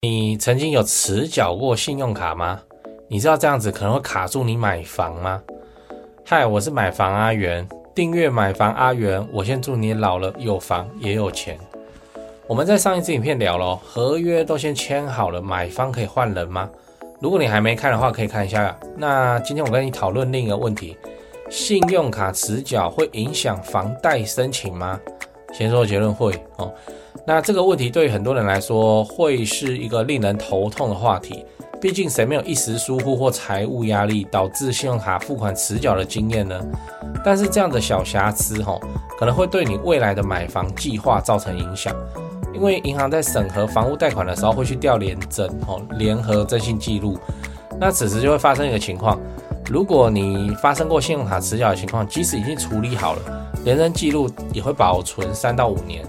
你曾经有持缴过信用卡吗？你知道这样子可能会卡住你买房吗？嗨，我是买房阿元，订阅买房阿元，我先祝你老了有房也有钱。我们在上一支影片聊了，合约都先签好了，买方可以换人吗？如果你还没看的话，可以看一下。那今天我跟你讨论另一个问题，信用卡迟缴会影响房贷申请吗？先说结论会哦。那这个问题对于很多人来说，会是一个令人头痛的话题。毕竟谁没有一时疏忽或财务压力导致信用卡付款迟缴的经验呢？但是这样的小瑕疵可能会对你未来的买房计划造成影响，因为银行在审核房屋贷款的时候会去调联征联合征信记录。那此时就会发生一个情况，如果你发生过信用卡迟缴的情况，即使已经处理好了，联征记录也会保存3到5年，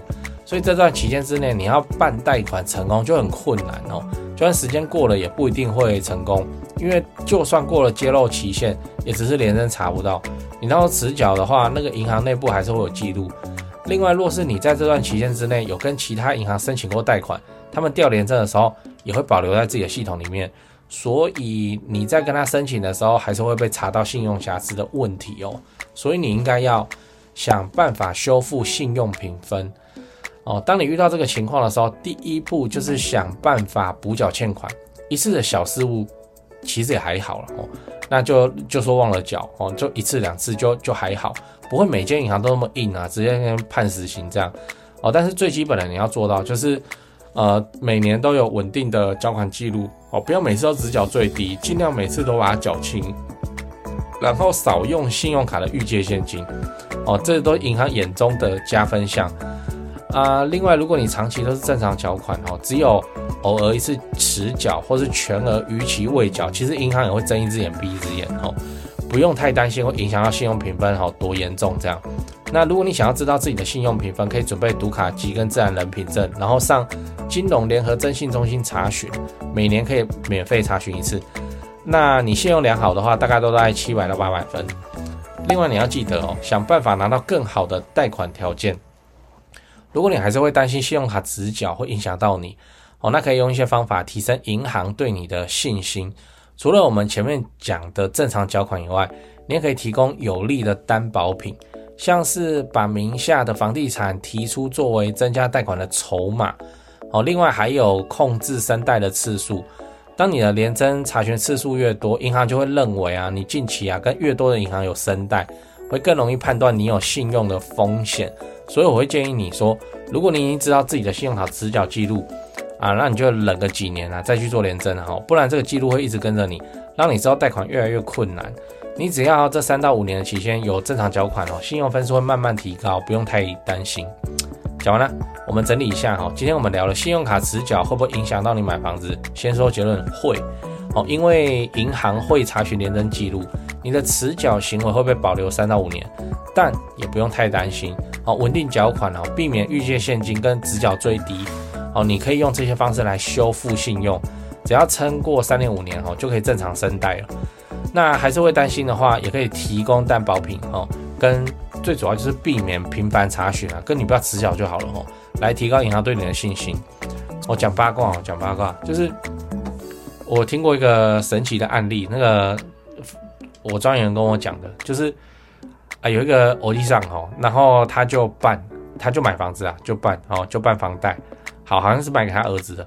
所以这段期间之内你要办贷款成功就很困难哦。就算时间过了也不一定会成功，因为就算过了揭露期限，也只是联征查不到。你到时候迟缴的话，那个银行内部还是会有记录。另外，若是你在这段期间之内有跟其他银行申请过贷款，他们调联征的时候也会保留在自己的系统里面，所以你在跟他申请的时候还是会被查到信用瑕疵的问题哦。所以你应该要想办法修复信用评分。当你遇到这个情况的时候，第一步就是想办法补缴欠款。一次的小失误其实也还好啦那就说忘了缴就一次两次就还好，不会每间银行都那么硬啊，直接跟判死刑这样但是最基本的你要做到就是每年都有稳定的缴款记录不要每次都只缴最低，尽量每次都把它缴清，然后少用信用卡的预借现金这都是银行眼中的加分项。另外，如果你长期都是正常缴款只有偶尔一次迟缴或是全额逾期未缴，其实银行也会睁一只眼闭一只眼不用太担心会影响到信用评分多严重这样。那如果你想要知道自己的信用评分，可以准备读卡机跟自然人凭证，然后上金融联合征信中心查询，每年可以免费查询一次。那你信用良好的话，大概都在700到800分。另外，你要记得想办法拿到更好的贷款条件。如果你还是会担心信用卡迟缴会影响到你那可以用一些方法提升银行对你的信心。除了我们前面讲的正常缴款以外，你也可以提供有利的担保品，像是把名下的房地产提出作为增加贷款的筹码另外还有控制申贷的次数。当你的联征查询次数越多，银行就会认为你近期跟越多的银行有申贷，会更容易判断你有信用的风险。所以我会建议你说，如果你已经知道自己的信用卡迟缴记录那你就忍个几年再去做联征不然这个记录会一直跟着你，让你知道贷款越来越困难。你只要这3到5年的期间有正常缴款信用分数会慢慢提高，不用太担心。讲完了，我们整理一下今天我们聊了信用卡迟缴会不会影响到你买房子。先说结论，会因为银行会查询联征记录，你的迟缴行为会被保留3到5年，但也不用太担心稳定缴款避免预借现金跟迟缴最低你可以用这些方式来修复信用，只要撑过3年5年就可以正常申贷了。那还是会担心的话，也可以提供担保品跟最主要就是避免频繁查询跟你不要迟缴就好了来提高银行对你的信心。我讲八卦就是我听过一个神奇的案例，那个我专员跟我讲的，就是有一个欧弟上然后他就买房子就办房贷，好像是买给他儿子的。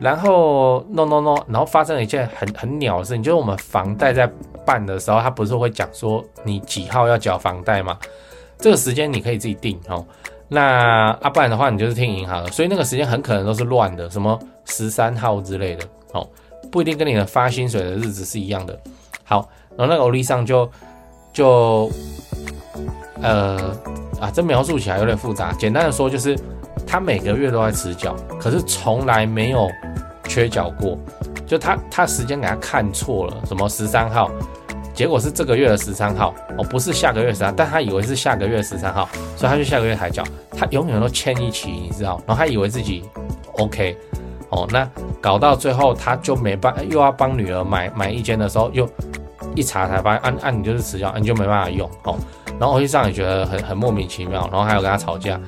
然后然后发生了一件很鸟的事情，就是我们房贷在办的时候，他不是会讲说你几号要缴房贷吗？这个时间你可以自己定那不然的话你就是听银行的，所以那个时间很可能都是乱的，什么13号之类的不一定跟你的发薪水的日子是一样的。好，然后那个欧弟上就这描述起来有点复杂，简单的说就是他每个月都在迟缴，可是从来没有缺缴过就他时间给他看错了，什么13号，结果是这个月的13号，哦，不是下个月13，但他以为是下个月13号，所以他就下个月才缴，他永远都欠一期，你知道，然后他以为自己 OK， 哦，那搞到最后他就没办法，又要帮女儿买一间的时候，又一查才发现，你就是迟缴，你就没办法用，哦，然后回去上也觉得很莫名其妙，然后还有跟他吵架。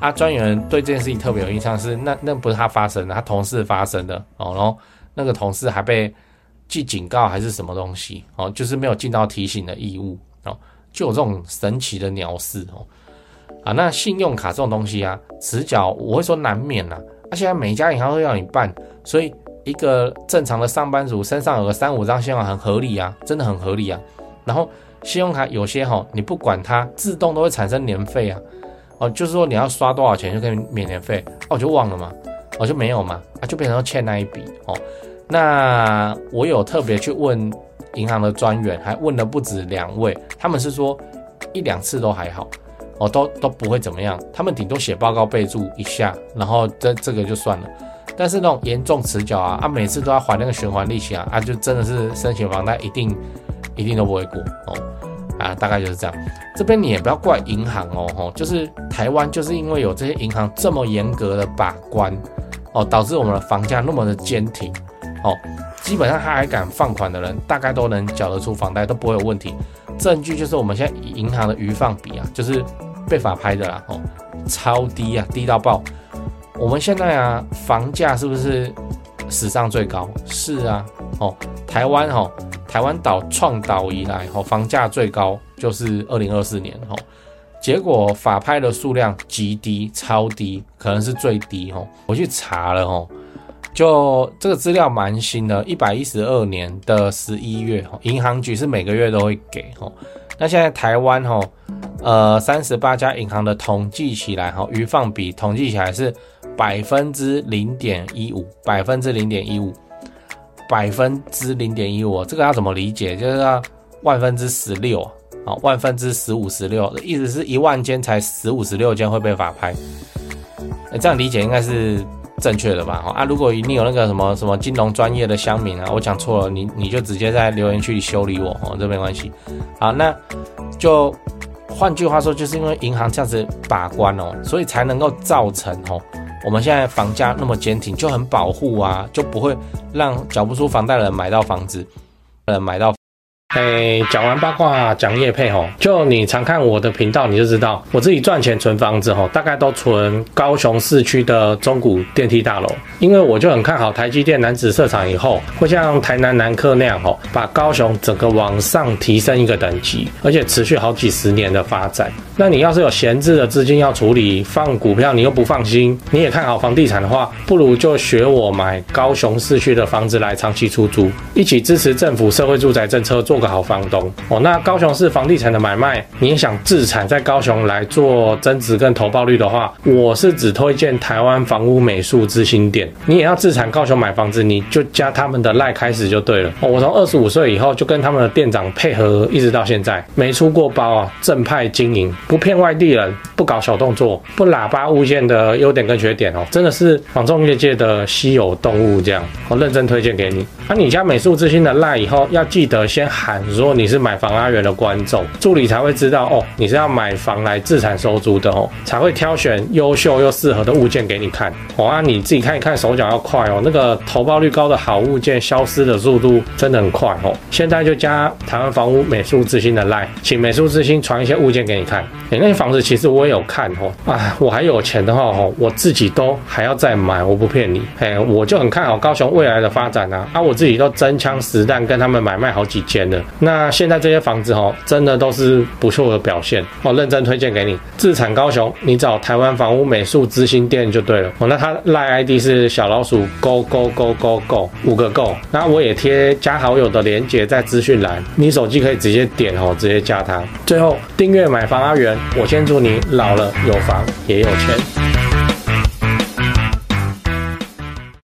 啊，专员对这件事情特别有印象是，那不是他发生的，他同事发生的哦，然后那个同事还被记警告还是什么东西哦，就是没有尽到提醒的义务哦，就有这种神奇的鸟事哦啊，那信用卡这种东西啊，迟缴我会说难免啦，啊现在每一家银行都要你办，所以一个正常的上班族身上有个3-5张信用卡很合理啊，真的很合理啊，然后信用卡有些哦，你不管它，自动都会产生年费啊。哦，就是说你要刷多少钱就可以免年费，哦，我就忘了嘛，我就没有嘛，啊，就变成欠那一笔哦。那我有特别去问银行的专员，还问了不止2位，他们是说1-2次都还好，哦，都不会怎么样，他们顶多写报告备注一下，然后这个就算了。但是那种严重迟缴啊，每次都要还那个循环利息啊，就真的是申请房贷一定都不会过哦。啊，大概就是这样。这边你也不要怪银行哦，就是台湾就是因为有这些银行这么严格的把关哦，导致我们的房价那么的坚挺哦。基本上他还敢放款的人，大概都能缴得出房贷，都不会有问题。证据就是我们现在银行的余放比啊，就是被法拍的啦哦，超低啊，低到爆。我们现在啊，房价是不是史上最高？是啊，哦，台湾岛创岛以来，房价最高就是2024年，结果法拍的数量极低，超低，可能是最低。我去查了，就这个资料蛮新的，112年的11月，银行局是每个月都会给。那现在台湾38家银行的统计起来，余放比统计起来是 0.15%， 0.15%。0.15%哦，这个要怎么理解？就是要16%啊，哦，15%、16%，意思是10000间才15-16间会被法拍，这样理解应该是正确的吧？哦，啊，如果你有那个什么金融专业的乡民啊，我讲错了，你就直接在留言区修理我哦，这没关系。好，那就换句话说，就是因为银行这样子把关哦，所以才能够造成哦。我们现在房价那么坚挺，就很保护啊，就不会让缴不出房贷的人买到房子，买到。讲完八卦讲业配吼，就你常看我的频道你就知道，我自己赚钱存房子吼，大概都存高雄市区的中古电梯大楼，因为我就很看好台积电楠梓设厂以后，会像台南南科那样吼，把高雄整个往上提升一个等级，而且持续好几十年的发展。那你要是有闲置的资金要处理，放股票你又不放心，你也看好房地产的话，不如就学我买高雄市区的房子来长期出租，一起支持政府社会住宅政策，做个好房东哦。那高雄市房地产的买卖，你也想自产在高雄来做增值跟投报率的话，我是只推荐台湾房屋美术之星店。你也要自产高雄买房子，你就加他们的赖开始就对了哦。我从25岁以后就跟他们的店长配合，一直到现在没出过包啊，正派经营，不骗外地人，不搞小动作，不喇叭物件的优点跟缺点哦，真的是房仲业界的稀有动物这样哦，认真推荐给你。那你加美术之星的赖以后，要记得先喊说你是买房阿元的观众，助理才会知道哦，你是要买房来自产收租的哦，才会挑选优秀又适合的物件给你看哦。啊，你自己看一看，手脚要快哦，那个投报率高的好物件消失的速度真的很快哦。现在就加台湾房屋美术之星的 LINE， 请美术之星传一些物件给你看。那些房子其实我也有看哦，啊，我还有钱的话哦，我自己都还要再买，我不骗你。我就很看好高雄未来的发展啊，我自己都真枪实弹跟他们买卖好几间了。那现在这些房子哦，真的都是不错的表现哦，认真推荐给你。自产高雄，你找台湾房屋美术之星店就对了哦。那他 LINE ID 是小老鼠 go go go go go 5个 go， 那我也贴加好友的连结在资讯栏，你手机可以直接点哦，直接加他。最后订阅买房阿元，我先祝你老了有房也有钱。